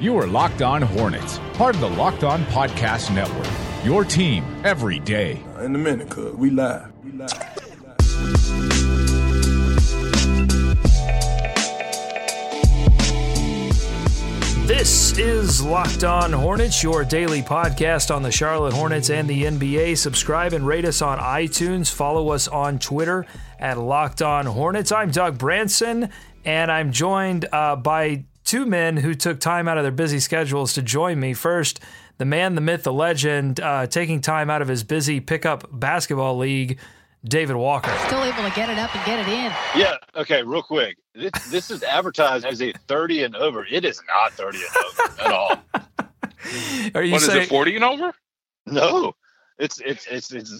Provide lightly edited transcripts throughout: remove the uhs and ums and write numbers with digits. You are Locked On Hornets, part of the Locked On Podcast Network. Your team every day. In a minute, cuz we live. This is Locked On Hornets, your daily podcast on the Charlotte Hornets and the NBA. Subscribe and rate us on iTunes. Follow us on Twitter at Locked On Hornets. I'm Doug Branson, and I'm joined by two men who took time out of their busy schedules to join me. First, the man, the myth, the legend, taking time out of his busy pickup basketball league, David Walker. Still able to get it up and get it in. Yeah. Okay. Real quick. This is advertised as a 30 and over. It is not 30 and over at all. Are you saying, is it 40 and over? No, it's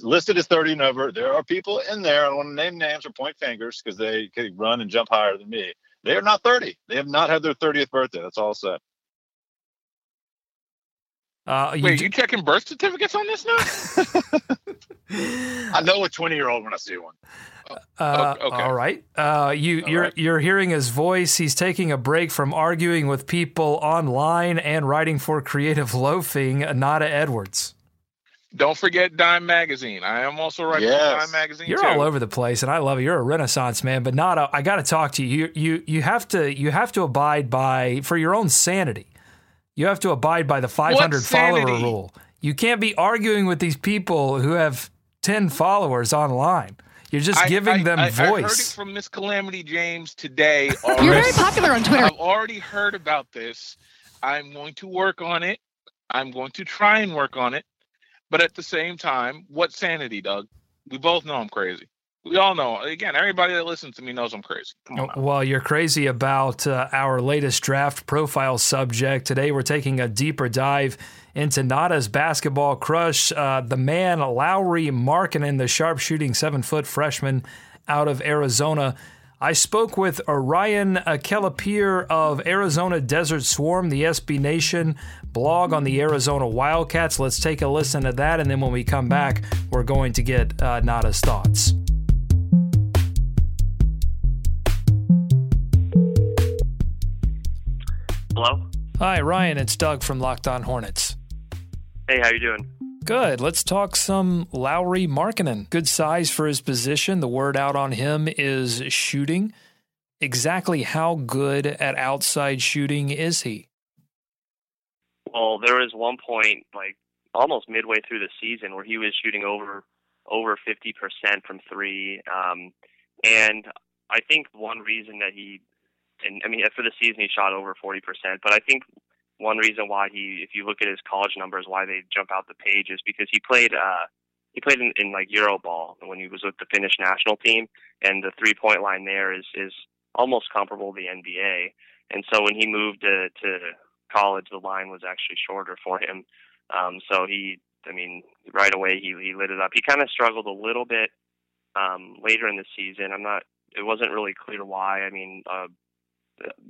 listed as 30 and over. There are people in there. I don't want to name names or point fingers because they can run and jump higher than me. They are not 30. They have not had their 30th birthday. That's all said. Wait, you checking birth certificates on this now? I know a 20-year-old when I see one. Okay. All right. You're hearing his voice. He's taking a break from arguing with people online and writing for Creative Loafing, Nada Edwards. Don't forget Dime Magazine. I am also writing for Dime Magazine. You're all over the place, and I love it. You're a renaissance man, but Nada, I got to talk to you. You have to abide by, for your own sanity, you have to abide by the 500 follower rule. You can't be arguing with these people who have 10 followers online. You're just giving them voice. I heard it from Miss Calamity James today. You're very popular on Twitter. I've already heard about this. I'm going to work on it. I'm going to try and work on it. But at the same time, what sanity, Doug? We both know I'm crazy. We all know. Again, everybody that listens to me knows I'm crazy. Well, you're crazy about our latest draft profile subject. Today, we're taking a deeper dive into Nada's basketball crush, the man Lauri Markkanen, the sharpshooting 7-foot freshman out of Arizona. I spoke with Orion Akaelapier of Arizona Desert Swarm, the SB Nation blog on the Arizona Wildcats. Let's take a listen to that, and then when we come back, we're going to get Nada's thoughts. Hello? Hi, Ryan. It's Doug from Locked On Hornets. Hey, how you doing? Good. Let's talk some Lauri Markkanen. Good size for his position. The word out on him is shooting. Exactly how good at outside shooting is he? Well, there was one point, like almost midway through the season, where he was shooting over 50% from three. And I think one reason that he... And I mean, for the season, he shot over 40%. But I think one reason why if you look at his college numbers, why they jump out the page is because he played in like Euro ball when he was with the Finnish national team, and the 3-point line there is almost comparable to the NBA. And so when he moved to college, the line was actually shorter for him. Right away he lit it up. He kind of struggled a little bit later in the season. It wasn't really clear why. I mean.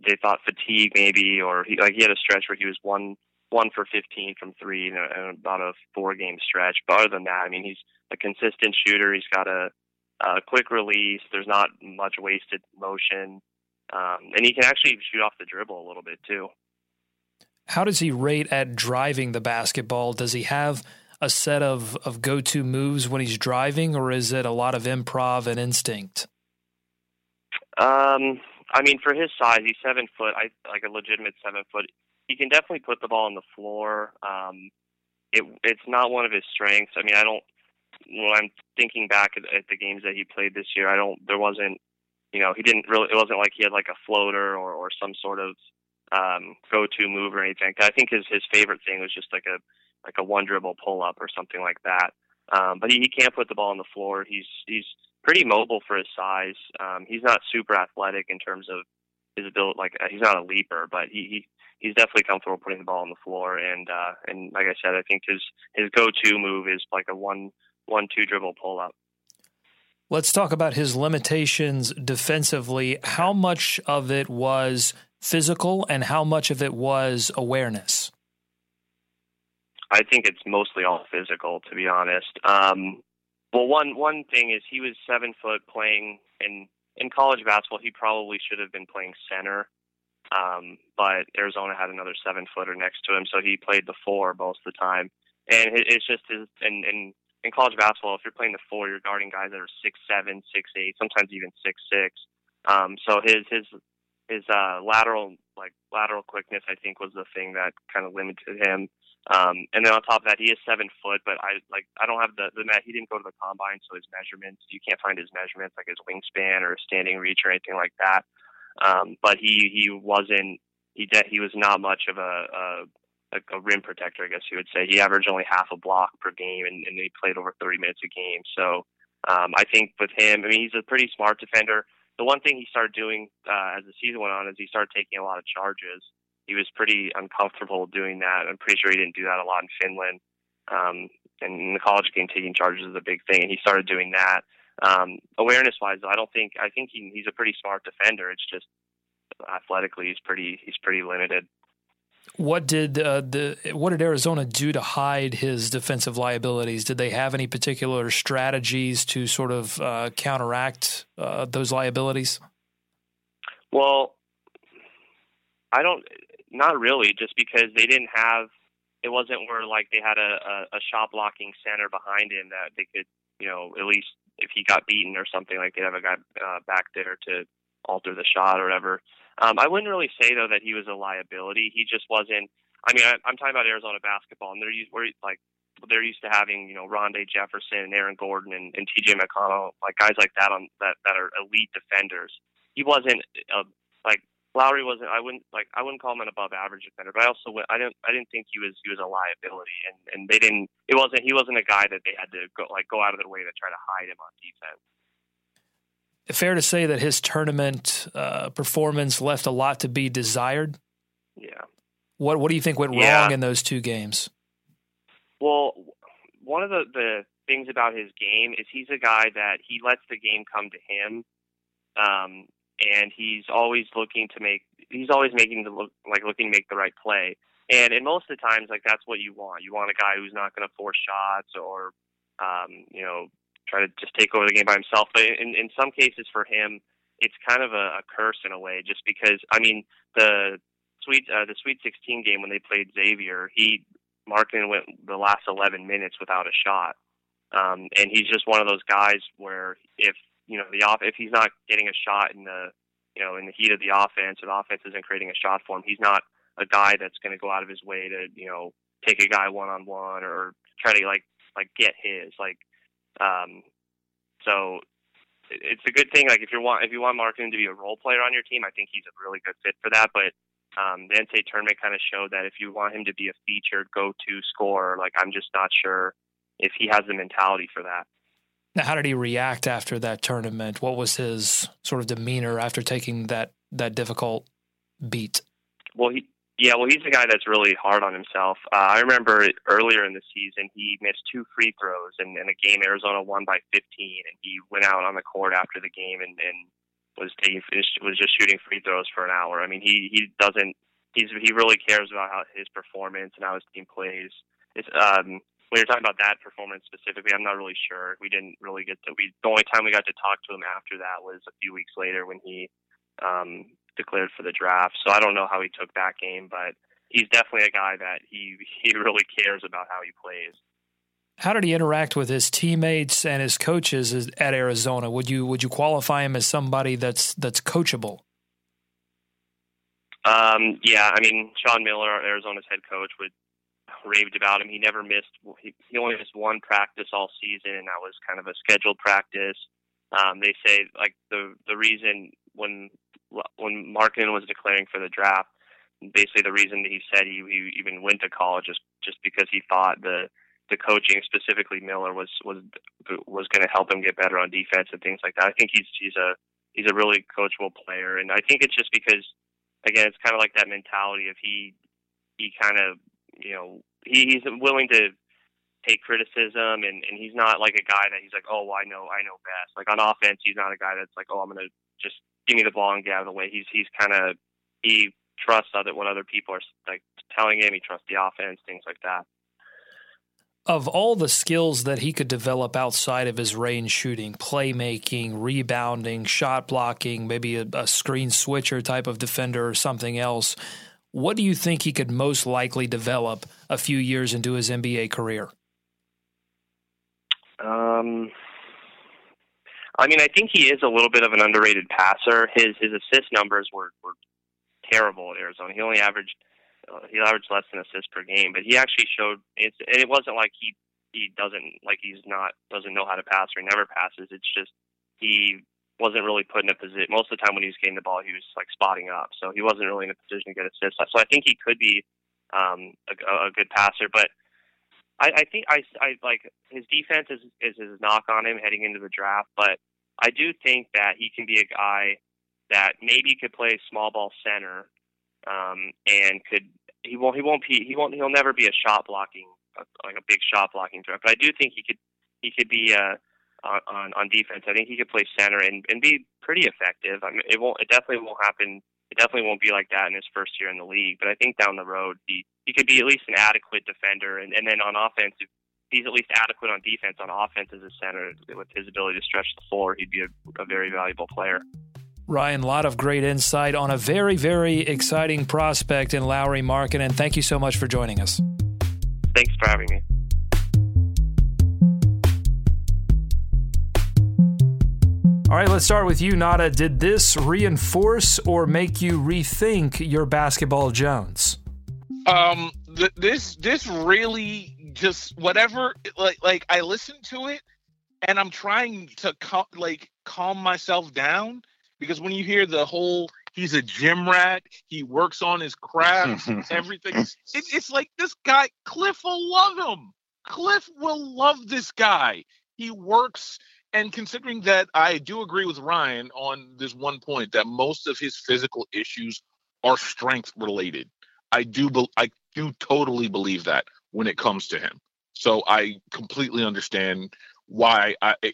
They thought fatigue maybe, or he had a stretch where he was one for 15 from three in about a 4-game stretch. But other than that, I mean, he's a consistent shooter. He's got a quick release. There's not much wasted motion, and he can actually shoot off the dribble a little bit too. How does he rate at driving the basketball? Does he have a set of go-to moves when he's driving, or is it a lot of improv and instinct? I mean, for his size, he's 7 foot. A legitimate 7 foot. He can definitely put the ball on the floor. It's not one of his strengths. I mean, when I'm thinking back at the games that he played this year, it wasn't like he had like a floater or some sort of go-to move or anything like that. I think his favorite thing was just like a one dribble pull up or something like that. But he can't put the ball on the floor. He's pretty mobile for his size. He's not super athletic in terms of his build. He's not a leaper, but he he's definitely comfortable putting the ball on the floor. And like I said, I think his go-to move is like a 1-2 dribble pull-up. Let's talk about his limitations defensively. How much of it was physical and how much of it was awareness? I think it's mostly all physical, to be honest. Well, one thing is he was 7 foot playing in college basketball. He probably should have been playing center, but Arizona had another 7-footer next to him, so he played the four most of the time. And it's just his in college basketball, if you're playing the four, you're guarding guys that are 6'7", 6'8", sometimes even 6'6". So his lateral quickness, I think, was the thing that kind of limited him. And then on top of that, he is 7 foot, but I don't have the he didn't go to the combine. So his measurements, you can't find his measurements, like his wingspan or standing reach or anything like that. But he was not much of a rim protector, I guess you would say. He averaged only half a block per game and he played over 30 minutes a game. So, I think with him, I mean, he's a pretty smart defender. The one thing he started doing, as the season went on, is he started taking a lot of charges. He was pretty uncomfortable doing that. I'm pretty sure he didn't do that a lot in Finland. And in the college game, taking charges is a big thing, and he started doing that. Awareness-wise, though, I think he's a pretty smart defender. It's just athletically, he's pretty limited. What did Arizona do to hide his defensive liabilities? Did they have any particular strategies to sort of counteract those liabilities? Well, not really, just because they didn't have, it wasn't where like they had a shot blocking center behind him that they could, you know, at least if he got beaten or something, like they'd have a guy back there to alter the shot or whatever. I wouldn't really say though that he was a liability. He just wasn't. I mean, I'm talking about Arizona basketball, and they're used to having, you know, Rondae Jefferson and Aaron Gordon and T.J. McConnell, like guys like that that are elite defenders. He wasn't Lauri wasn't. I wouldn't call him an above-average defender, but I didn't think he was a liability, and they didn't. It wasn't. He wasn't a guy that they had to go out of their way to try to hide him on defense. Fair to say that his tournament performance left a lot to be desired. Yeah. What do you think went wrong in those two games? Well, one of the things about his game is he's a guy that he lets the game come to him. And he's always making looking to make the right play. And most of the times, like, that's what you want. You want a guy who's not going to force shots or, you know, try to just take over the game by himself. But in some cases for him, it's kind of a curse in a way, just because, I mean, the Sweet 16 game when they played Xavier, Markkanen went the last 11 minutes without a shot. And he's just one of those guys where if he's not getting a shot in the heat of the offense, or the offense isn't creating a shot for him, he's not a guy that's going to go out of his way to, you know, take a guy one-on-one or try to get his so it's a good thing. Like if you want Markkanen to be a role player on your team, I think he's a really good fit for that. But the NCAA tournament kind of showed that if you want him to be a featured go-to scorer, like I'm just not sure if he has the mentality for that. Now, how did he react after that tournament? What was his sort of demeanor after taking that difficult beat? Well, he's a guy that's really hard on himself. I remember earlier in the season, he missed 2 free throws in a game Arizona won by 15, and he went out on the court after the game and was just shooting free throws for an hour. I mean, he really cares about how his performance and how his team plays. It's when you're talking about that performance specifically, I'm not really sure. We didn't really get the only time we got to talk to him after that was a few weeks later when he declared for the draft. So I don't know how he took that game, but he's definitely a guy that he really cares about how he plays. How did he interact with his teammates and his coaches at Arizona? Would you qualify him as somebody that's coachable? Yeah, I mean, Sean Miller, Arizona's head coach, raved about him. He never missed. He only missed one practice all season, and that was kind of a scheduled practice. They say like the reason when Markkanen was declaring for the draft, basically the reason that he said he even went to college is just because he thought the coaching, specifically Miller, was going to help him get better on defense and things like that. I think he's a really coachable player, and I think it's just because again, it's kind of like that mentality of he kind of, you know, he's willing to take criticism, and he's not like a guy that he's like, oh, I know best. Like on offense, he's not a guy that's like, oh, I'm going to just give me the ball and get out of the way. He's kind of, he trusts what other people are like telling him. He trusts the offense, things like that. Of all the skills that he could develop outside of his range shooting, playmaking, rebounding, shot blocking, maybe a screen switcher type of defender or something else, what do you think he could most likely develop a few years into his NBA career? I mean, I think he is a little bit of an underrated passer. His assist numbers were terrible at Arizona. He only averaged less than assists per game, but he actually showed it's, and it wasn't like he doesn't know how to pass or he never passes. It's just he wasn't really put in a position. Most of the time when he was getting the ball, he was like spotting up, so he wasn't really in a position to get assists. So I think he could be a good passer, but I think like his defense is his knock on him heading into the draft, but I do think that he can be a guy that maybe could play small ball center. He'll never be a shot blocking, like a big shot blocking threat. But I do think he could be on defense. I think he could play center and be pretty effective. I mean, it definitely won't happen. It definitely won't be like that in his first year in the league. But I think down the road, he could be at least an adequate defender. And then on offense, if he's at least adequate on defense, on offense as a center with his ability to stretch the floor, he'd be a very valuable player. Ryan, a lot of great insight on a very, very exciting prospect in Lauri Markkanen. Thank you so much for joining us. Thanks for having me. All right, let's start with you, Nada. Did this reinforce or make you rethink your basketball Jones? This really just whatever. Like I listened to it, and I'm trying to calm myself down. Because when you hear the whole, he's a gym rat, he works on his craft, everything, it's like this guy, Cliff will love him. Cliff will love this guy. He works, and considering that I do agree with Ryan on this one point, that most of his physical issues are strength related. I do totally believe that when it comes to him. So I completely understand why. After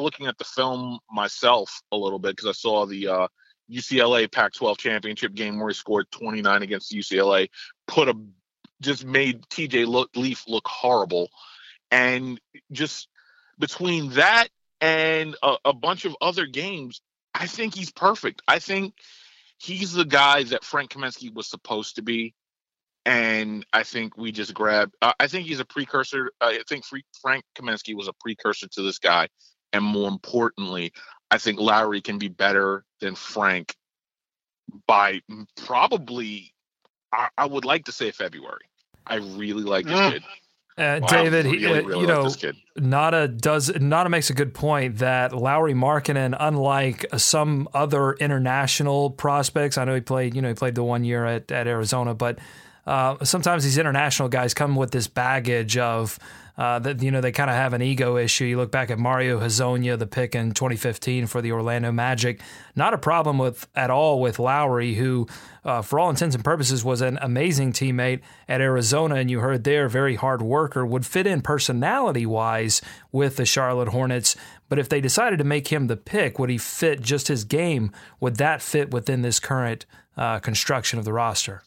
looking at the film myself a little bit, because I saw the UCLA Pac-12 championship game where he scored 29 against UCLA, made TJ Leaf look horrible. And just between that and a bunch of other games, I think he's perfect. I think he's the guy that Frank Kaminsky was supposed to be. And I think we just grabbed. I think he's a precursor. I think Frank Kaminsky was a precursor to this guy, and more importantly, I think Lauri can be better than Frank by probably. I would like to say February. I really like this kid. David, Nada makes a good point that Lauri Markkanen, unlike some other international prospects, I know he played the 1 year at Arizona, but. Sometimes these international guys come with this baggage of they kind of have an ego issue. You look back at Mario Hezonja, the pick in 2015 for the Orlando Magic. Not a problem at all with Lauri, who for all intents and purposes was an amazing teammate at Arizona, and you heard there, very hard worker, would fit in personality-wise with the Charlotte Hornets. But if they decided to make him the pick, would he fit just his game? Would that fit within this current construction of the roster?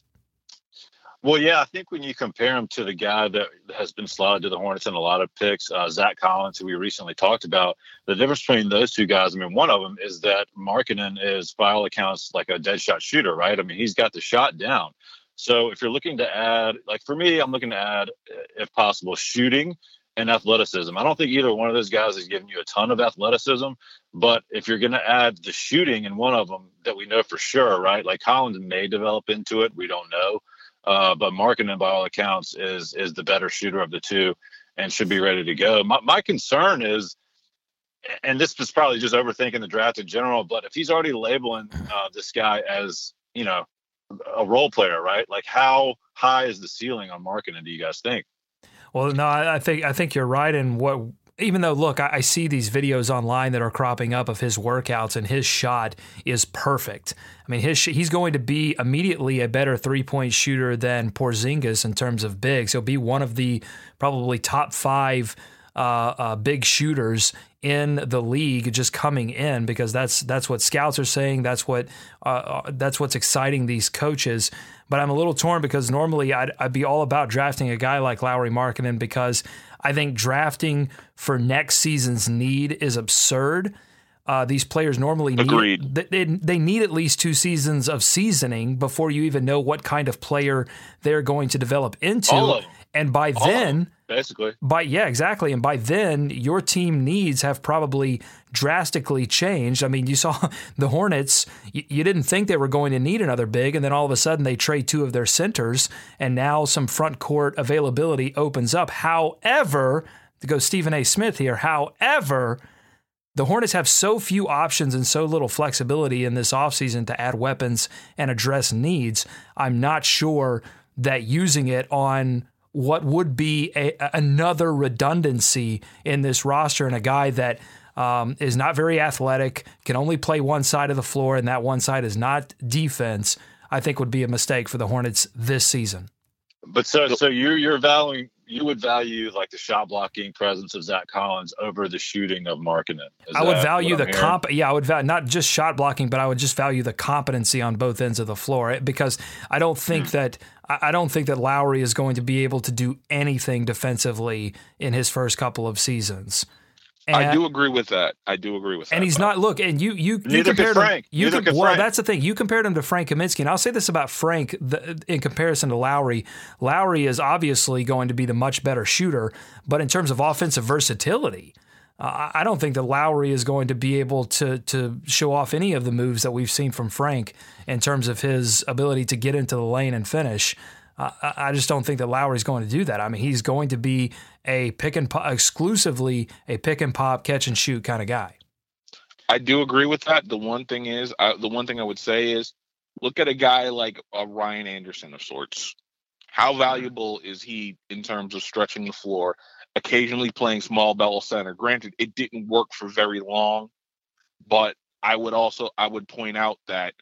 Well, yeah, I think when you compare him to the guy that has been slotted to the Hornets in a lot of picks, Zach Collins, who we recently talked about, the difference between those two guys, I mean, one of them is that Markkanen is, by all accounts, like a dead shot shooter, right? I mean, he's got the shot down. So if you're looking to add, like for me, I'm looking to add, if possible, shooting and athleticism. I don't think either one of those guys is giving you a ton of athleticism, but if you're going to add the shooting in one of them that we know for sure, right? Like Collins may develop into it. We don't know. But Markkanen, by all accounts, is the better shooter of the two and should be ready to go. My concern is, and this is probably just overthinking the draft in general, but if he's already labeling this guy as, you know, a role player, right? Like how high is the ceiling on Markkanen, do you guys think? Well, no, I think you're right in what even though, look, I see these videos online that are cropping up of his workouts, and his shot is perfect. I mean, he's going to be immediately a better three-point shooter than Porzingis in terms of bigs. He'll be one of the probably top five big shooters in the league just coming in, because that's what scouts are saying. That's what's exciting these coaches. But I'm a little torn, because normally I'd be all about drafting a guy like Lauri Markkanen, because I think drafting for next season's need is absurd. These players normally need they need at least 2 seasons of seasoning before you even know what kind of player they're going to develop into. And by then, basically, exactly. And by then, your team needs have probably drastically changed. I mean, you saw the Hornets. You didn't think they were going to need another big, and then all of a sudden they trade 2 of their centers, and now some front court availability opens up. However, to go Stephen A. Smith here, however, the Hornets have so few options and so little flexibility in this offseason to add weapons and address needs. I'm not sure that using it on what would be another redundancy in this roster, and a guy that is not very athletic, can only play one side of the floor, and that one side is not defense, I think would be a mistake for the Hornets this season. But so you're valuing, you would value like the shot blocking presence of Zach Collins over the shooting of Markkanen. I would value the I would value not just shot blocking, but I would just value the competency on both ends of the floor, because I don't think that. I don't think that Lowry is going to be able to do anything defensively in his first couple of seasons. And I do agree with that. And he's not. Look, and you compared him. Well, that's the thing. You compared him to Frank Kaminsky, and I'll say this about Frank in comparison to Lowry. Lowry is obviously going to be the much better shooter, but in terms of offensive versatility, I don't think that Lowry is going to be able to show off any of the moves that we've seen from Frank in terms of his ability to get into the lane and finish. I just don't think that Lowry is going to do that. I mean, he's going to be a pick and pop, exclusively a pick and pop, catch and shoot kind of guy. I do agree with that. The one thing is, the one thing I would say is, look at a guy like a Ryan Anderson of sorts. How valuable is he in terms of stretching the floor? Occasionally playing small ball center. Granted, it didn't work for very long, but I would point out that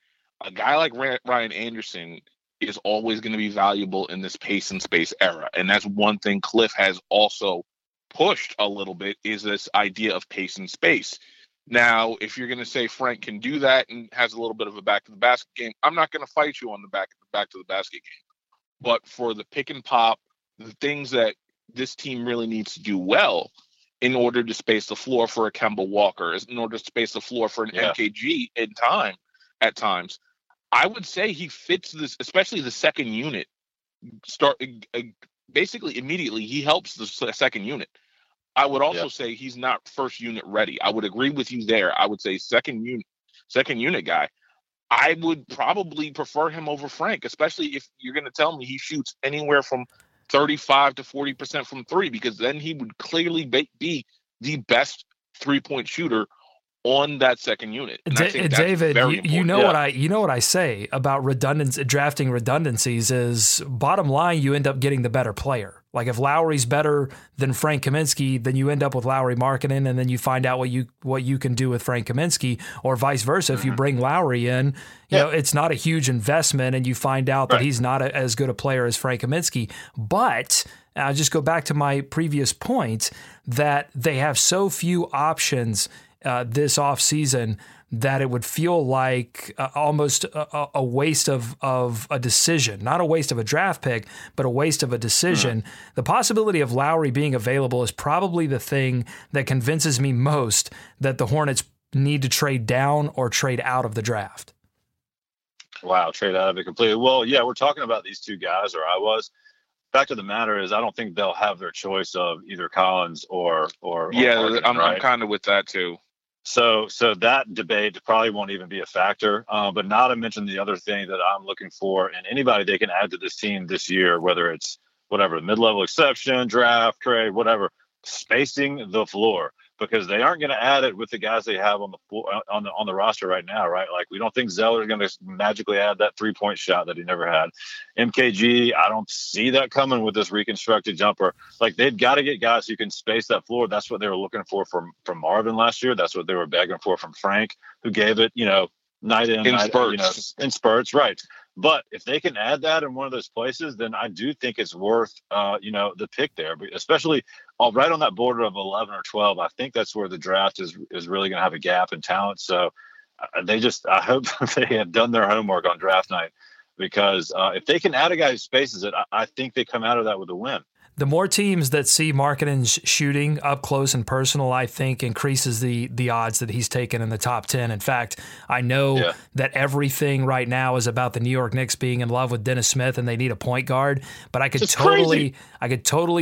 a guy like Ryan Anderson is always going to be valuable in this pace and space era. And that's one thing Cliff has also pushed a little bit, is this idea of pace and space. Now, if you're going to say Frank can do that and has a little bit of a back to the basket game, I'm not going to fight you on the back to the basket game. But for the pick and pop, the things that this team really needs to do well in order to space the floor for a Kemba Walker, in order to space the floor for an MKG in time, at times, I would say he fits this, especially the second unit. Basically immediately, he helps the second unit. I would also say he's not first unit ready. I would agree with you there. I would say second unit guy. I would probably prefer him over Frank, especially if you're going to tell me he shoots anywhere from 35 to 40% from three, because then he would clearly be the best three-point shooter on that second unit. And I think David, you know what I say about drafting redundancies is, bottom line, you end up getting the better player. Like if Lowry's better than Frank Kaminsky, then you end up with Lauri Markkanen, and then you find out what you can do with Frank Kaminsky, or vice versa. If you bring Lowry in, you know it's not a huge investment, and you find out that he's not as good a player as Frank Kaminsky. But I just go back to my previous point that they have so few options this offseason that it would feel like almost a waste of a decision, not a waste of a draft pick, but a waste of a decision. The possibility of Lowry being available is probably the thing that convinces me most that the Hornets need to trade down or trade out of the draft. Wow, trade out of it completely. Well, yeah, we're talking about these two guys, or I was. Fact of the matter is, I don't think they'll have their choice of either Collins or Markkanen, I'm kind of with that too. So that debate probably won't even be a factor. But not to mention the other thing that I'm looking for, and anybody they can add to this team this year, whether it's whatever, mid-level exception, draft, trade, whatever, spacing the floor. because they aren't going to add it with the guys they have on the floor, on the roster right now, right? Like, we don't think Zeller's going to magically add that three-point shot that he never had. MKG, I don't see that coming with this reconstructed jumper. Like, they've got to get guys who can space that floor. That's what they were looking for from Marvin last year. That's what they were begging for from Frank, who gave it, you know, night in night, spurts. You know, in spurts, right. But if they can add that in one of those places, then I do think it's worth, you know, the pick there, but especially right on that border of 11 or 12. I think that's where the draft is really going to have a gap in talent. So I hope they have done their homework on draft night, because if they can add a guy who spaces it, I think they come out of that with a win. The more teams that see Markkanen's shooting up close and personal, I think, increases the odds that he's taken in the top 10. In fact, I know that everything right now is about the New York Knicks being in love with Dennis Smith and they need a point guard, but I could totally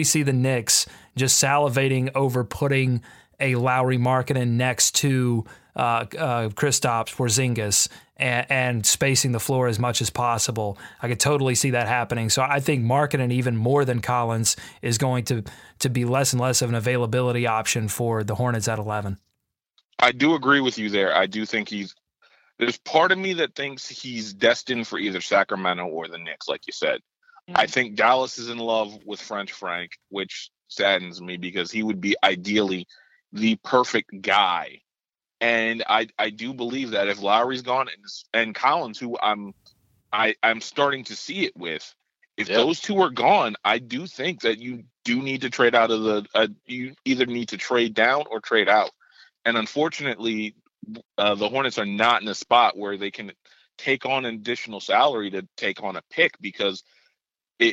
see the Knicks just salivating over putting a Lauri Markkanen next to Kristaps Porzingis and spacing the floor as much as possible. I could totally see that happening. So I think Markkanen, even more than Collins, is going to be less and less of an availability option for the Hornets at 11. I do agree with you there. I do think there's part of me that thinks he's destined for either Sacramento or the Knicks, like you said. Mm-hmm. I think Dallas is in love with French Frank, which saddens me because he would be ideally the perfect guy. And I do believe that if Lowry's gone and Collins, who I'm starting to see it with, if those two are gone, I do think that you do need to trade out of you either need to trade down or trade out. And unfortunately, the Hornets are not in a spot where they can take on an additional salary to take on a pick, because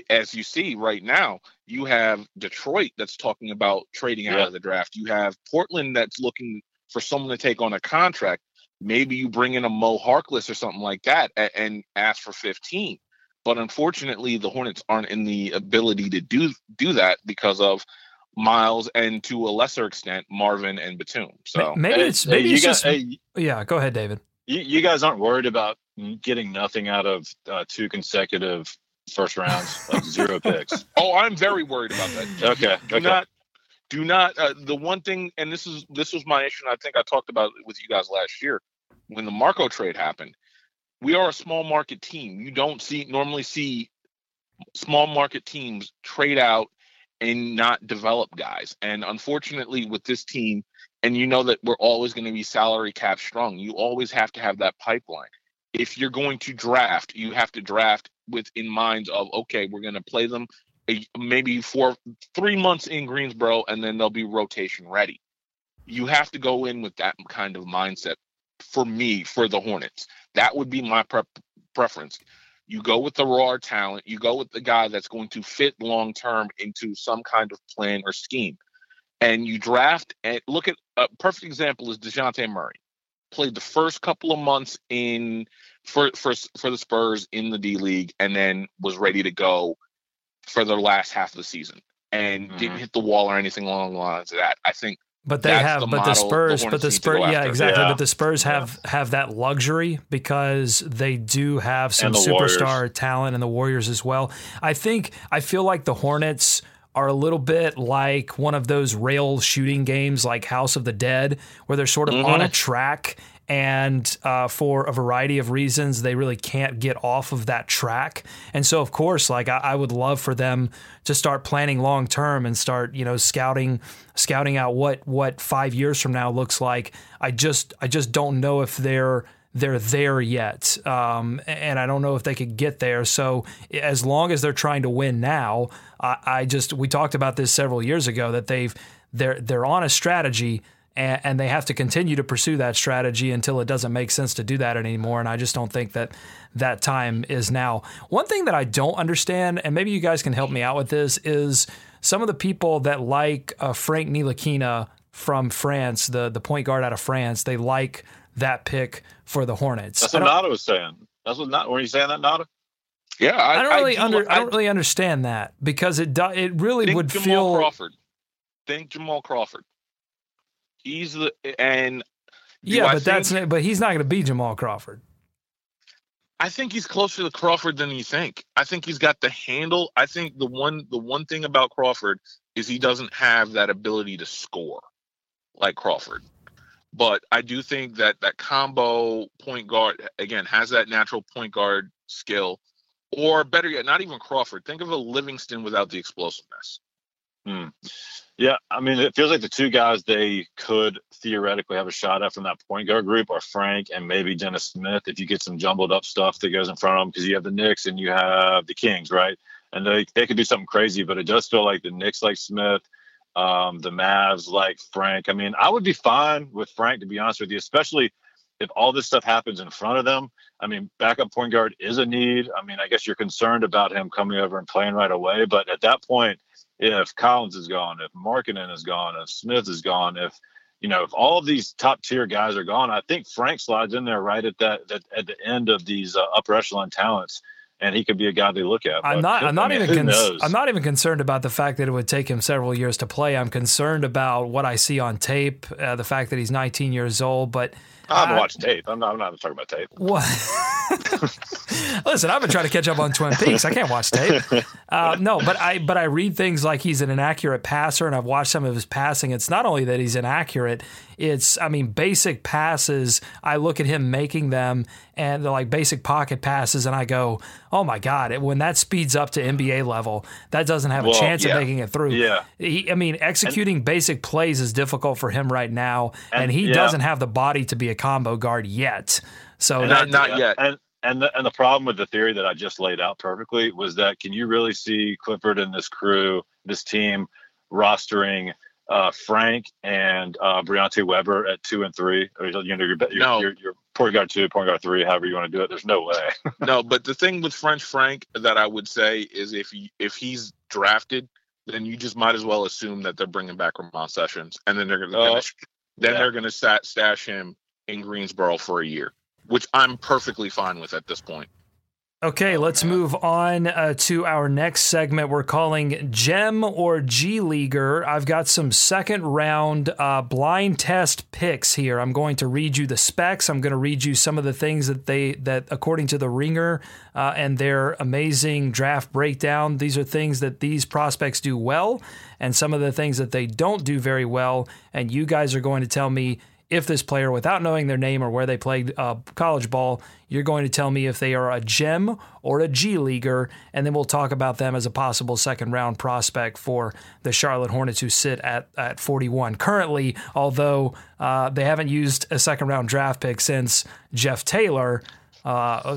as you see right now, you have Detroit that's talking about trading out of the draft. You have Portland that's looking for someone to take on a contract. Maybe you bring in a Mo Harkless or something like that and ask for 15. But unfortunately, the Hornets aren't in the ability to do that because of Miles and, to a lesser extent, Marvin and Batum. So go ahead, David. You guys aren't worried about getting nothing out of two consecutive first rounds, like zero picks? Oh, I'm very worried about that. Okay. Do not the one thing, and this was my issue, and I think I talked about it with you guys last year when the Marco trade happened. We are a small market team. You don't normally see small market teams trade out and not develop guys. And unfortunately with this team, and you know that we're always going to be salary cap strong, you always have to have that pipeline. If you're going to draft, you have to draft with in mind of, okay, we're going to play them maybe 3 months in Greensboro, and then they'll be rotation ready. You have to go in with that kind of mindset for the Hornets. That would be my preference. You go with the raw talent. You go with the guy that's going to fit long-term into some kind of plan or scheme. And you draft, and look at a perfect example is DeJounte Murray. Played the first couple of months for the Spurs in the D League, and then was ready to go for the last half of the season, and didn't hit the wall or anything along the lines of that. I think, But the Spurs have that luxury because they do have some superstar talent, and the Warriors as well. I feel like the Hornets are a little bit like one of those rail shooting games, like House of the Dead, where they're sort of on a track. And for a variety of reasons, they really can't get off of that track. And so, of course, like I would love for them to start planning long term and start, you know, scouting out what 5 years from now looks like. I just don't know if they're there yet, and I don't know if they could get there. So as long as they're trying to win now, we talked about this several years ago that they're on a strategy. And they have to continue to pursue that strategy until it doesn't make sense to do that anymore. And I just don't think that time is now. One thing that I don't understand, and maybe you guys can help me out with this, is some of the people that like Frank Ntilikina from France, the point guard out of France, they like that pick for the Hornets. That's what Nada was saying. Were you saying that, Nada? Yeah, I don't really understand that, because Think Jamal Crawford. But he's not going to be Jamal Crawford. I think he's closer to Crawford than you think. I think he's got the handle. I think the one thing about Crawford is he doesn't have that ability to score. like Crawford. But I do think that that combo point guard, again, has that natural point guard skill. Or better yet, not even Crawford. Think of a Livingston without the explosiveness. Yeah, I mean, it feels like the two guys they could theoretically have a shot at from that point guard group are Frank and maybe Dennis Smith if you get some jumbled up stuff that goes in front of them, because you have the Knicks and you have the Kings, right? And they could do something crazy, but it does feel like the Knicks like Smith, the Mavs like Frank. I mean, I would be fine with Frank, to be honest with you, especially if all this stuff happens in front of them. I mean, backup point guard is a need. I mean, I guess you're concerned about him coming over and playing right away, but at that point, if Collins is gone, if Markkanen is gone, if Smith is gone, if all of these top tier guys are gone, I think Frank slides in there right at the end of these upper echelon talents, and he could be a guy they look at. I'm not even concerned about the fact that it would take him several years to play. I'm concerned about what I see on tape, the fact that he's 19 years old, but. I haven't watched tape. I'm not talking about tape. What? Listen, I've been trying to catch up on Twin Peaks. I can't watch tape. No, but I read things like he's an inaccurate passer, and I've watched some of his passing. It's not only that he's inaccurate. It's, I mean, basic passes. I look at him making them, and they're like basic pocket passes, and I go, oh, my God. When that speeds up to NBA level, that doesn't have a chance of making it through. Yeah. Executing basic plays is difficult for him right now, and he doesn't have the body to be a combo guard yet, so not yet. And the problem with the theory that I just laid out perfectly was that, can you really see Clifford and this crew, this team, rostering Frank and Briante Weber at 2 and 3? Or, your point guard 2, point guard 3, however you want to do it. There's no way. No, but the thing with Frank that I would say is if he's drafted, then you just might as well assume that they're bringing back Ramon Sessions, and then they're going to they're going to stash him in Greensboro for a year, which I'm perfectly fine with at this point. Okay, let's move on to our next segment. We're calling Gem or G Leaguer. I've got some second round blind test picks here. I'm going to read you the specs. I'm going to read you some of the things that according to The Ringer and their amazing draft breakdown, these are things that these prospects do well and some of the things that they don't do very well. And you guys are going to tell me if this player, without knowing their name or where they played college ball, you're going to tell me if they are a gem or a G Leaguer, and then we'll talk about them as a possible second-round prospect for the Charlotte Hornets, who sit at 41 currently, although they haven't used a second-round draft pick since Jeff Taylor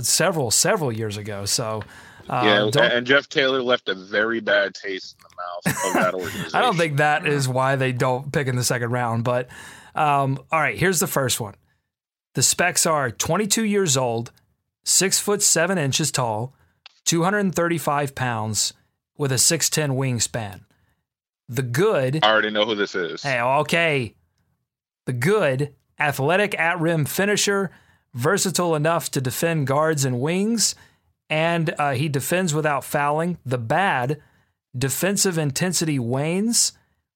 several years ago. So. And Jeff Taylor left a very bad taste in the mouth of that organization. I don't think that is why they don't pick in the second round, but all right, here's the first one. The specs are 22 years old, 6'7" tall, 235 pounds, with a 6'10" wingspan. The good. I already know who this is. Hey, okay. The good, athletic at-rim finisher, versatile enough to defend guards and wings, and he defends without fouling. The bad, defensive intensity wanes,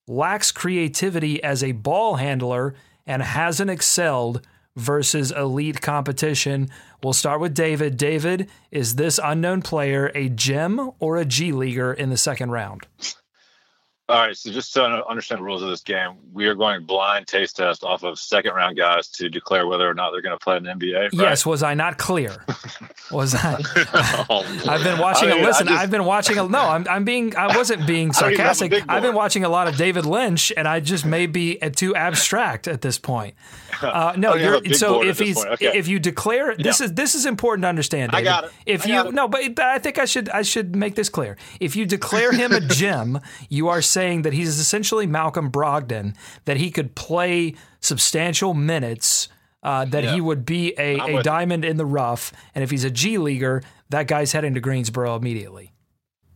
lacks creativity as a ball handler, and hasn't excelled versus elite competition. We'll start with David. David, is this unknown player a gem or a G Leaguer in the second round? All right, so just to understand the rules of this game, we are going blind taste test off of second-round guys to declare whether or not they're going to play in the NBA, right? Yes, was I not clear? Was I? I've been watching I wasn't being sarcastic. I've been watching a lot of David Lynch, and I just may be too abstract at this point. If you declare, this is important to understand, David. I got it. But I think I should make this clear. If you declare him a gem, you are saying that he's essentially Malcolm Brogdon, that he could play substantial minutes, he would be a diamond in the rough. And if he's a G Leaguer, that guy's heading to Greensboro immediately.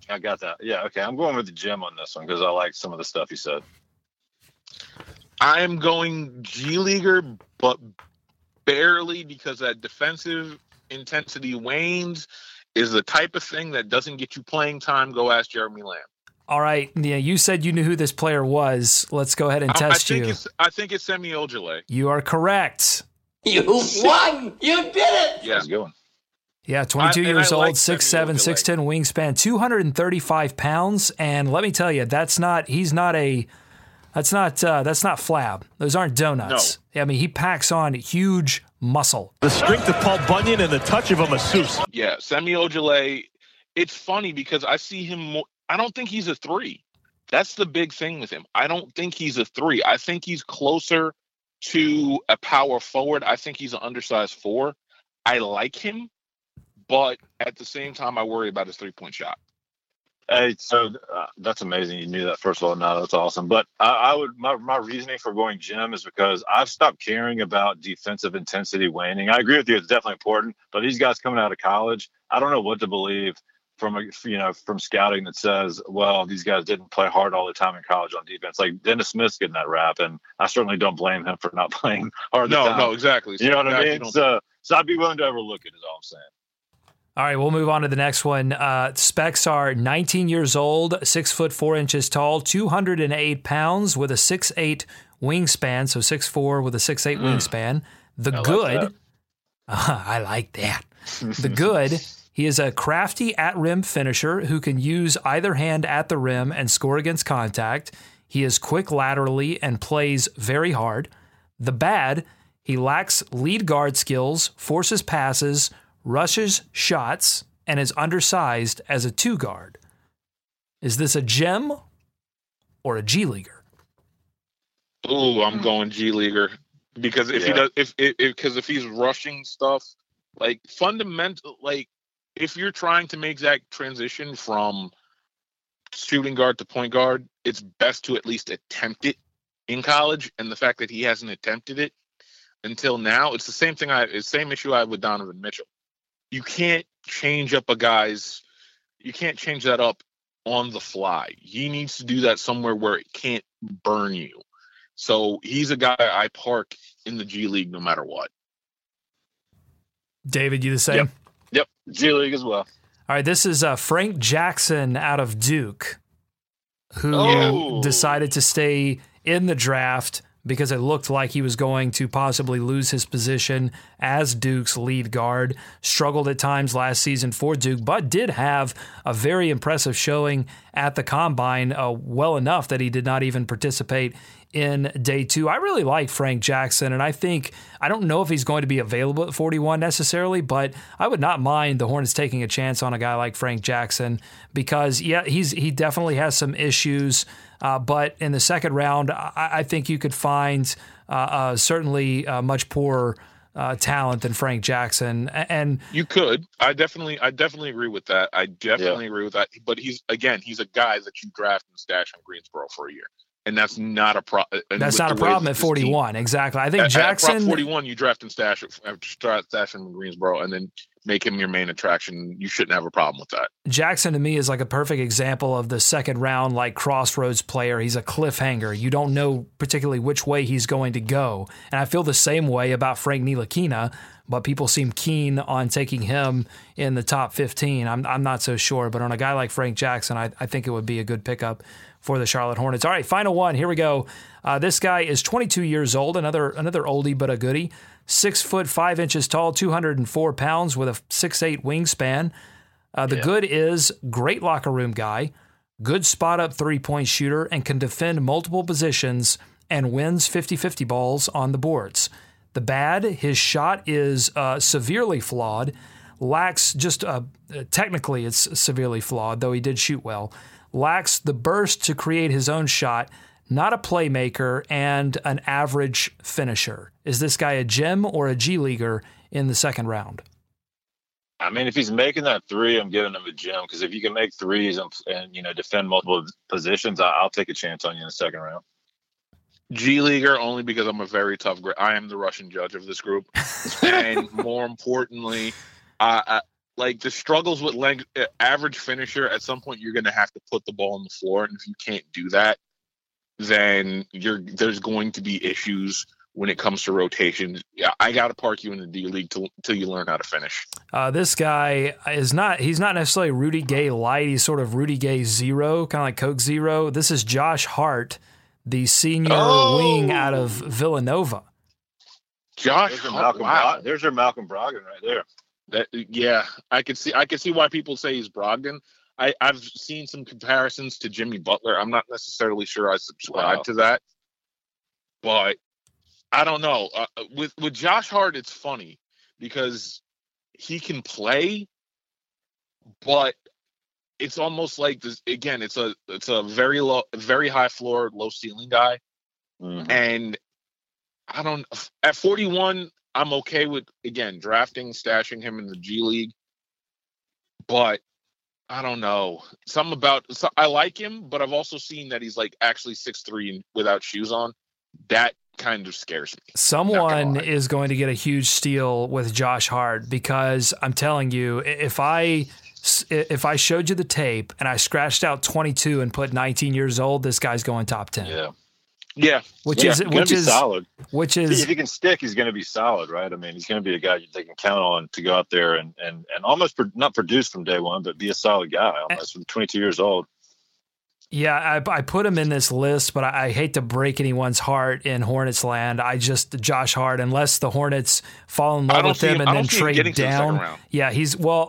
I got that. Yeah, okay. I'm going with the gem on this one because I like some of the stuff you said. I'm going G Leaguer, but barely, because that defensive intensity wanes is the type of thing that doesn't get you playing time. Go ask Jeremy Lamb. All right. Yeah, you said you knew who this player was. Let's go ahead and test you. I think it's Semi Ojeleye. You are correct. You won. You did it. Yeah, how's it going? Yeah, 22 years old, 6'7", 6'10", wingspan, 235 pounds. And let me tell you, he's not a That's not flab. Those aren't donuts. No. I mean, he packs on huge muscle. The strength of Paul Bunyan and the touch of a masseuse. Yeah, Semi Ojeleye. It's funny because I see him more. I don't think he's a three. That's the big thing with him. I don't think he's a three. I think he's closer to a power forward. I think he's an undersized four. I like him, but at the same time, I worry about his three-point shot. Hey, so that's amazing. You knew that first of all. No, that's awesome. But my reasoning for going Jim is because I've stopped caring about defensive intensity waning. I agree with you; it's definitely important. But these guys coming out of college, I don't know what to believe from scouting that says, well, these guys didn't play hard all the time in college on defense. Like Dennis Smith's getting that rap, and I certainly don't blame him for not playing hard. No, exactly. So you know what I mean? So I'd be willing to overlook it. Is all I'm saying. All right, we'll move on to the next one. Specs are 19 years old, 6'4" tall, 208 pounds with a 6'8 wingspan. So 6'4" with a 6'8 wingspan. I like that. The good, he is a crafty at-rim finisher who can use either hand at the rim and score against contact. He is quick laterally and plays very hard. The bad, he lacks lead guard skills, forces passes, rushes shots, and is undersized as a two guard. Is this a gem or a G leaguer? Ooh, I'm going G leaguer because if he's rushing stuff, like fundamental, like if you're trying to make that transition from shooting guard to point guard, it's best to at least attempt it in college. And the fact that he hasn't attempted it until now, it's the same thing. Same issue I have with Donovan Mitchell. You can't change up a guy's – you can't change that up on the fly. He needs to do that somewhere where it can't burn you. So he's a guy I park in the G League no matter what. David, you the same? Yep. G League as well. All right, this is Frank Jackson out of Duke who decided to stay in the draft because it looked like he was going to possibly lose his position as Duke's lead guard. Struggled at times last season for Duke, but did have a very impressive showing at the Combine, well enough that he did not even participate in day two. I really like Frank Jackson, and I think, I don't know if he's going to be available at 41 necessarily, but I would not mind the Hornets taking a chance on a guy like Frank Jackson because, he definitely has some issues. But in the second round, I think you could find certainly much poorer talent than Frank Jackson. And you could. I definitely agree with that. But he's a guy that you draft and stash in Greensboro for a year. And that's not a problem. That's not a problem at 41. Exactly. I think Jackson. At 41, you draft and stash him in Greensboro and then make him your main attraction. You shouldn't have a problem with that. Jackson to me is like a perfect example of the second round, like crossroads player. He's a cliffhanger. You don't know particularly which way he's going to go. And I feel the same way about Frank Ntilikina, but people seem keen on taking him in the top 15. I'm not so sure, but on a guy like Frank Jackson, I think it would be a good pickup for the Charlotte Hornets. All right, final one. Here we go. This guy is 22 years old, another oldie but a goodie. 6'5" tall, 204 pounds with a 6'8 wingspan. Good is great locker room guy, good spot-up three-point shooter, and can defend multiple positions and wins 50-50 balls on the boards. The bad, his shot is severely flawed, lacks just technically it's severely flawed, though he did shoot well. Lacks the burst to create his own shot, not a playmaker, and an average finisher. Is this guy a gem or a G Leaguer in the second round? I mean, if he's making that three, I'm giving him a gem because if you can make threes and defend multiple positions, I'll take a chance on you in the second round. G Leaguer only because I'm a very tough – I am the Russian judge of this group. And more importantly, like the struggles with length, average finisher, at some point you're going to have to put the ball on the floor. And if you can't do that, then there's going to be issues when it comes to rotations. Yeah, I got to park you in the D League till you learn how to finish. This guy he's not necessarily Rudy Gay light. He's sort of Rudy Gay zero, kind of like Coke Zero. This is Josh Hart, the senior wing out of Villanova. There's your Malcolm Brogdon right there. I could see why people say he's Brogdon. I've seen some comparisons to Jimmy Butler. I'm not necessarily sure I subscribe to that, but I don't know. With Josh Hart, it's funny because he can play, but it's almost like this, again, it's a very low, very high floor, low ceiling guy. Mm-hmm. And I don't, at 41, I'm okay with, again, drafting, stashing him in the G League, but I don't know. I like him, but I've also seen that he's like actually 6'3" and without shoes on. That kind of scares me. Someone is going to get a huge steal with Josh Hart, because I'm telling you, if I showed you the tape and I scratched out 22 and put 19 years old, this guy's going top 10. Yeah. Yeah. Which is solid. Which is, if he can stick, he's going to be solid, right? I mean, he's going to be a guy they can count on to go out there and almost not produce from day one, but be a solid guy almost from 22 years old. Yeah, I put him in this list, but I hate to break anyone's heart in Hornets land. Josh Hart, unless the Hornets fall in love with him and then trade down. Yeah,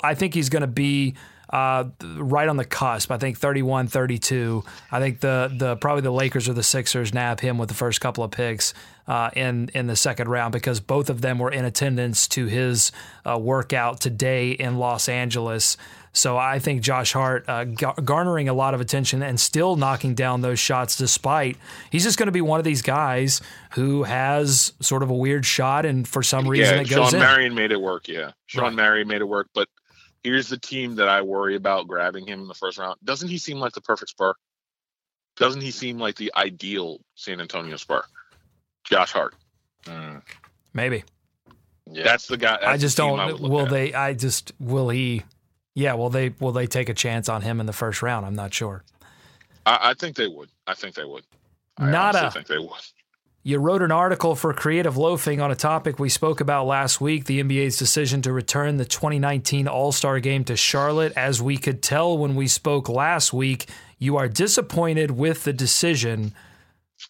I think he's going to be right on the cusp. I think 31, 32. I think the probably the Lakers or the Sixers nab him with the first couple of picks in the second round, because both of them were in attendance to his workout today in Los Angeles. So I think Josh Hart garnering a lot of attention and still knocking down those shots, despite he's just going to be one of these guys who has sort of a weird shot, and for some reason it goes in. Sean Marion made it work. Yeah, Sean Marion made it work. But here's the team that I worry about grabbing him in the first round. Doesn't he seem like the perfect Spur? Doesn't he seem like the ideal San Antonio Spur? Josh Hart. Maybe. Yeah. That's the guy. I just don't. Will he? Yeah, will they take a chance on him in the first round? I'm not sure. I think they would. I think they would. You wrote an article for Creative Loafing on a topic we spoke about last week, the NBA's decision to return the 2019 All-Star Game to Charlotte. As we could tell when we spoke last week, you are disappointed with the decision.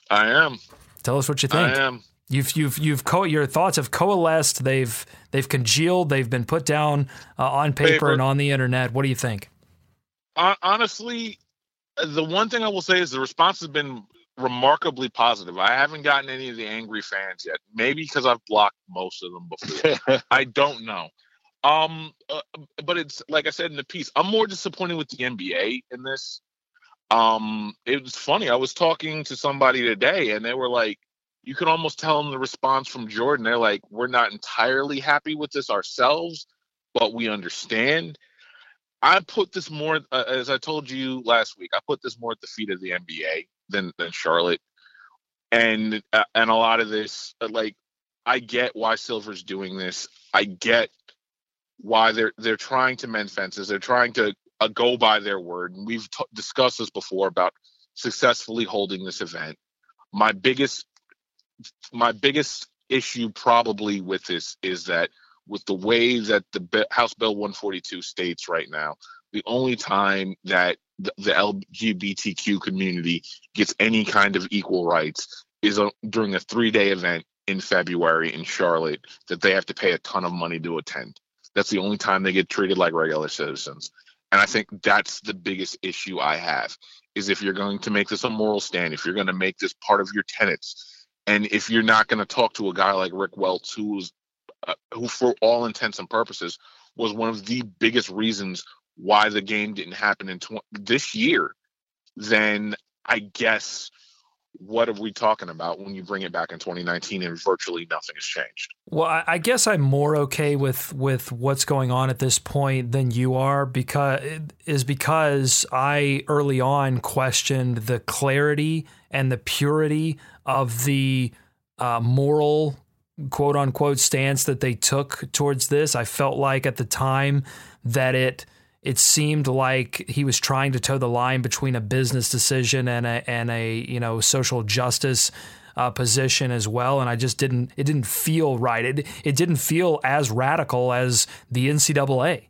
I am. Tell us what you think. I am. Your thoughts have coalesced. They've congealed. They've been put down on paper and on the internet. What do you think? Honestly, the one thing I will say is the response has been remarkably positive. I haven't gotten any of the angry fans yet. Maybe because I've blocked most of them before. I don't know. But it's like I said in the piece, I'm more disappointed with the NBA in this. It was funny. I was talking to somebody today, and they were like, you can almost tell them the response from Jordan. They're like, we're not entirely happy with this ourselves, but we understand. I put this more, as I told you last week, I put this more at the feet of the NBA than Charlotte. And a lot of this, like, I get why Silver's doing this. I get why they're trying to mend fences. They're trying to go by their word. And we've discussed this before about successfully holding this event. My biggest issue probably with this is that with the way that the House Bill 142 states right now, the only time that the LGBTQ community gets any kind of equal rights is during a 3-day event in February in Charlotte that they have to pay a ton of money to attend. That's the only time they get treated like regular citizens. And I think that's the biggest issue I have, is if you're going to make this a moral stand, if you're going to make this part of your tenets, and if you're not going to talk to a guy like Rick Welts, who for all intents and purposes was one of the biggest reasons why the game didn't happen in this year, then I guess what are we talking about when you bring it back in 2019 and virtually nothing has changed? Well, I guess I'm more okay with what's going on at this point than you are, because I early on questioned the clarity and the purity of the moral, quote unquote, stance that they took towards this. I felt like at the time that it seemed like he was trying to toe the line between a business decision and a social justice position as well, and it didn't feel right. It didn't feel as radical as the NCAA,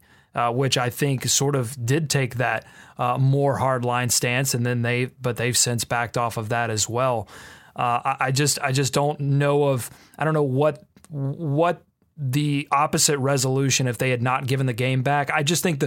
which I think sort of did take that more hardline stance, and then they've since backed off of that as well. I just don't know what the opposite resolution if they had not given the game back. I just think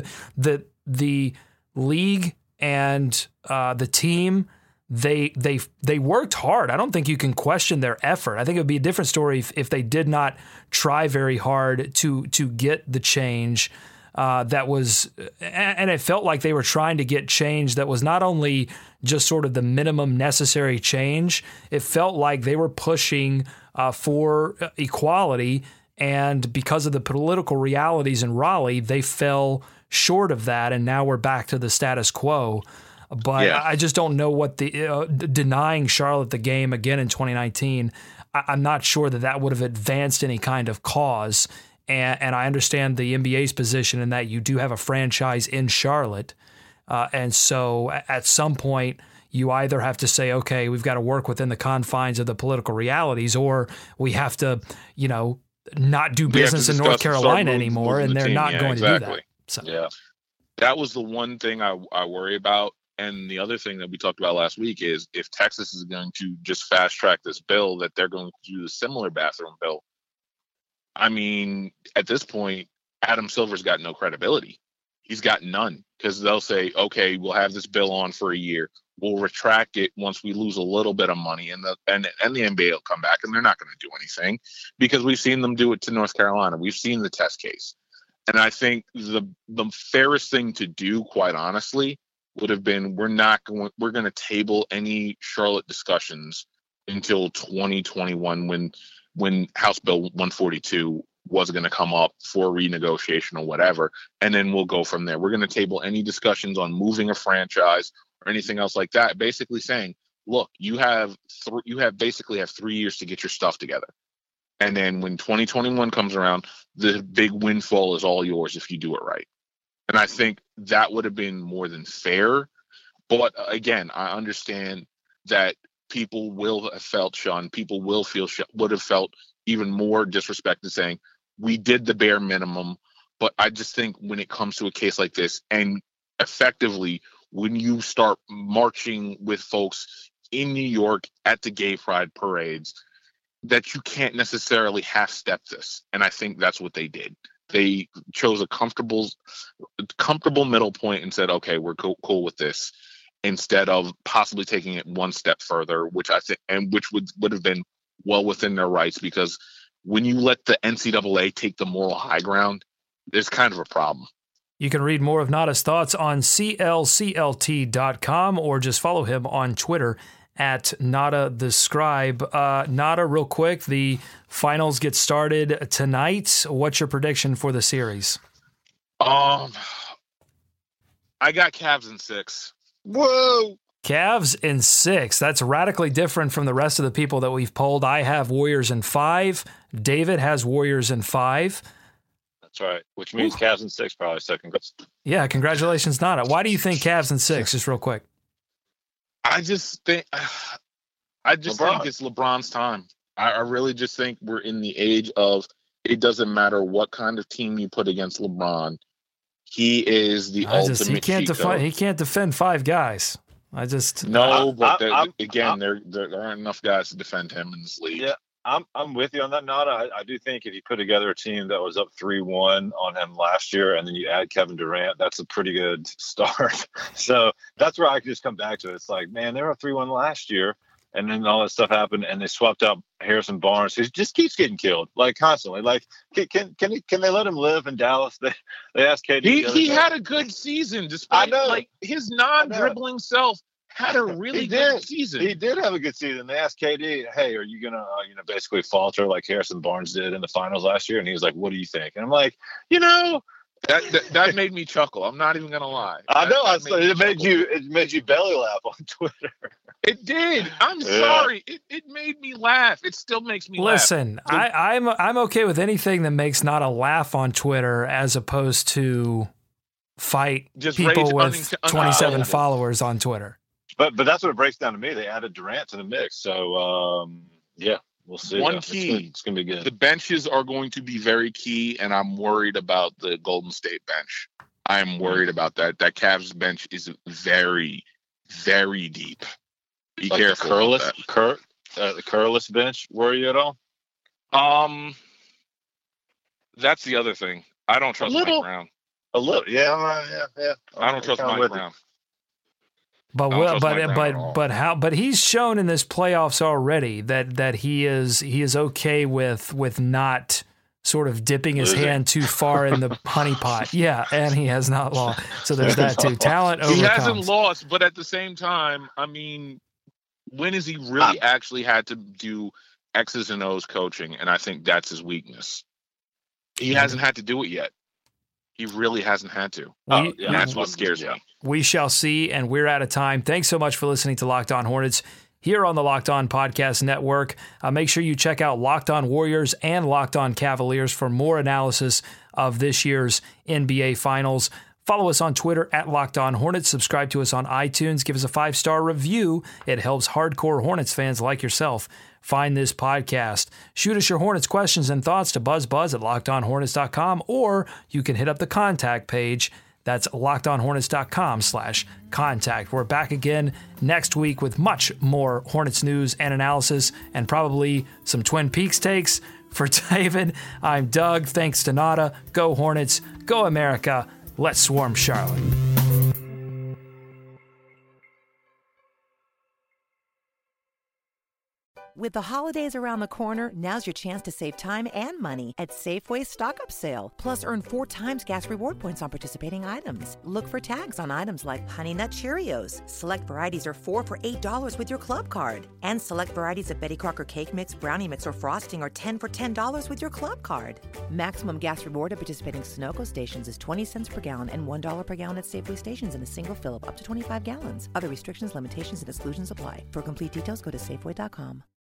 that the league and the team, they worked hard. I don't think you can question their effort. I think it would be a different story if they did not try very hard to get the change that was, and it felt like they were trying to get change that was not only just sort of the minimum necessary change. It felt like they were pushing for equality, and because of the political realities in Raleigh, they fell short of that, and now we're back to the status quo. But yeah. I just don't know what the denying Charlotte the game again in 2019. I'm not sure that would have advanced any kind of cause. And I understand the NBA's position in that you do have a franchise in Charlotte. And so at some point, you either have to say, okay, we've got to work within the confines of the political realities, or we have to, you know, not do business in North Carolina anymore. And they're not going to do that. So. Yeah. That was the one thing I worry about. And the other thing that we talked about last week is if Texas is going to just fast track this bill, that they're going to do a similar bathroom bill. I mean, at this point, Adam Silver's got no credibility. He's got none, because they'll say, okay, we'll have this bill on for a year. We'll retract it once we lose a little bit of money, and the NBA will come back, and they're not going to do anything, because we've seen them do it to North Carolina. We've seen the test case. And I think the fairest thing to do, quite honestly, would have been we're going to table any Charlotte discussions until 2021 when House Bill 142 was going to come up for renegotiation or whatever, and then we'll go from there. We're going to table any discussions on moving a franchise or anything else like that, basically saying, look, you basically have 3 years to get your stuff together. And then when 2021 comes around, the big windfall is all yours if you do it right. And I think that would have been more than fair. But again, I understand that people will have felt, Sean, would have felt even more disrespected saying, we did the bare minimum. But I just think when it comes to a case like this, and effectively when you start marching with folks in New York at the gay pride parades, that you can't necessarily half-step this. And I think that's what they did. They chose a comfortable middle point and said, okay, we're cool with this, instead of possibly taking it one step further, which I think, and which would have been well within their rights, because when you let the NCAA take the moral high ground, there's kind of a problem. You can read more of Nada's thoughts on CLCLT.com, or just follow him on Twitter at Nada the Scribe. Nada, real quick, the finals get started tonight. What's your prediction for the series? I got Cavs in 6. Whoa! Cavs in 6. That's radically different from the rest of the people that we've polled. I have Warriors in 5. David has Warriors in 5. That's right, which means Cavs in 6 probably second. Yeah, congratulations, Nada. Why do you think Cavs in 6? Just real quick. I just think it's LeBron's time. I really just think we're in the age of, it doesn't matter what kind of team you put against LeBron. He is the ultimate. He can't defend 5 guys. There aren't enough guys to defend him in this league. Yeah, I'm with you on that, Nada. I do think if you put together a team that was up 3-1 on him last year, and then you add Kevin Durant, that's a pretty good start. So that's where I could just come back to it. It's like, man, they were 3-1 last year, and then all that stuff happened, and they swapped out Harrison Barnes, who just keeps getting killed, like constantly. Like, can they let him live in Dallas? They asked KD. He had a good season, despite his non-dribbling self. Had a really good season. He did have a good season. They asked KD, "Hey, are you gonna, basically falter like Harrison Barnes did in the finals last year?" And he was like, "What do you think?" And I'm like, that made me chuckle. I'm not even gonna lie. It made you belly laugh on Twitter. It did. I'm sorry. It made me laugh. It still makes me laugh. Listen, I'm okay with anything that makes not a laugh on Twitter, as opposed to fight just people with 27 followers on Twitter. But that's what it breaks down to me. They added Durant to the mix. So, we'll see. One key. It's going to be good. The benches are going to be very key, and I'm worried about the Golden State bench. I am worried about that. That Cavs bench is very, very deep. Be careful. The Curlis bench, worry you at all? That's the other thing. I don't trust Mike Brown. A little, yeah. I don't trust Mike Brown. But he's shown in this playoffs already that he is okay with not sort of dipping his hand too far in the honey pot. Yeah, and he has not lost. So there's that too. Talent overcomes. He hasn't lost, but at the same time, I mean, when has he really actually had to do X's and O's coaching? And I think that's his weakness. He hasn't had to do it yet. He really hasn't had to. That's what scares me. We shall see, and we're out of time. Thanks so much for listening to Locked On Hornets here on the Locked On Podcast Network. Make sure you check out Locked On Warriors and Locked On Cavaliers for more analysis of this year's NBA Finals. Follow us on Twitter at Locked On Hornets. Subscribe to us on iTunes. Give us a 5-star review. It helps hardcore Hornets fans like yourself find this podcast. Shoot us your Hornets questions and thoughts to BuzzBuzz at LockedOnHornets.com, or you can hit up the contact page. That's LockedOnHornets.com/contact. We're back again next week with much more Hornets news and analysis, and probably some Twin Peaks takes. For David, I'm Doug. Thanks to Nada. Go Hornets. Go America. Let's swarm Charlotte. With the holidays around the corner, now's your chance to save time and money at Safeway's stock-up sale. Plus, earn 4 times gas reward points on participating items. Look for tags on items like Honey Nut Cheerios. Select varieties are 4 for $8 with your club card. And select varieties of Betty Crocker Cake Mix, Brownie Mix, or Frosting are 10 for $10 with your club card. Maximum gas reward at participating Sunoco stations is 20 cents per gallon and $1 per gallon at Safeway stations in a single fill-up up to 25 gallons. Other restrictions, limitations, and exclusions apply. For complete details, go to Safeway.com.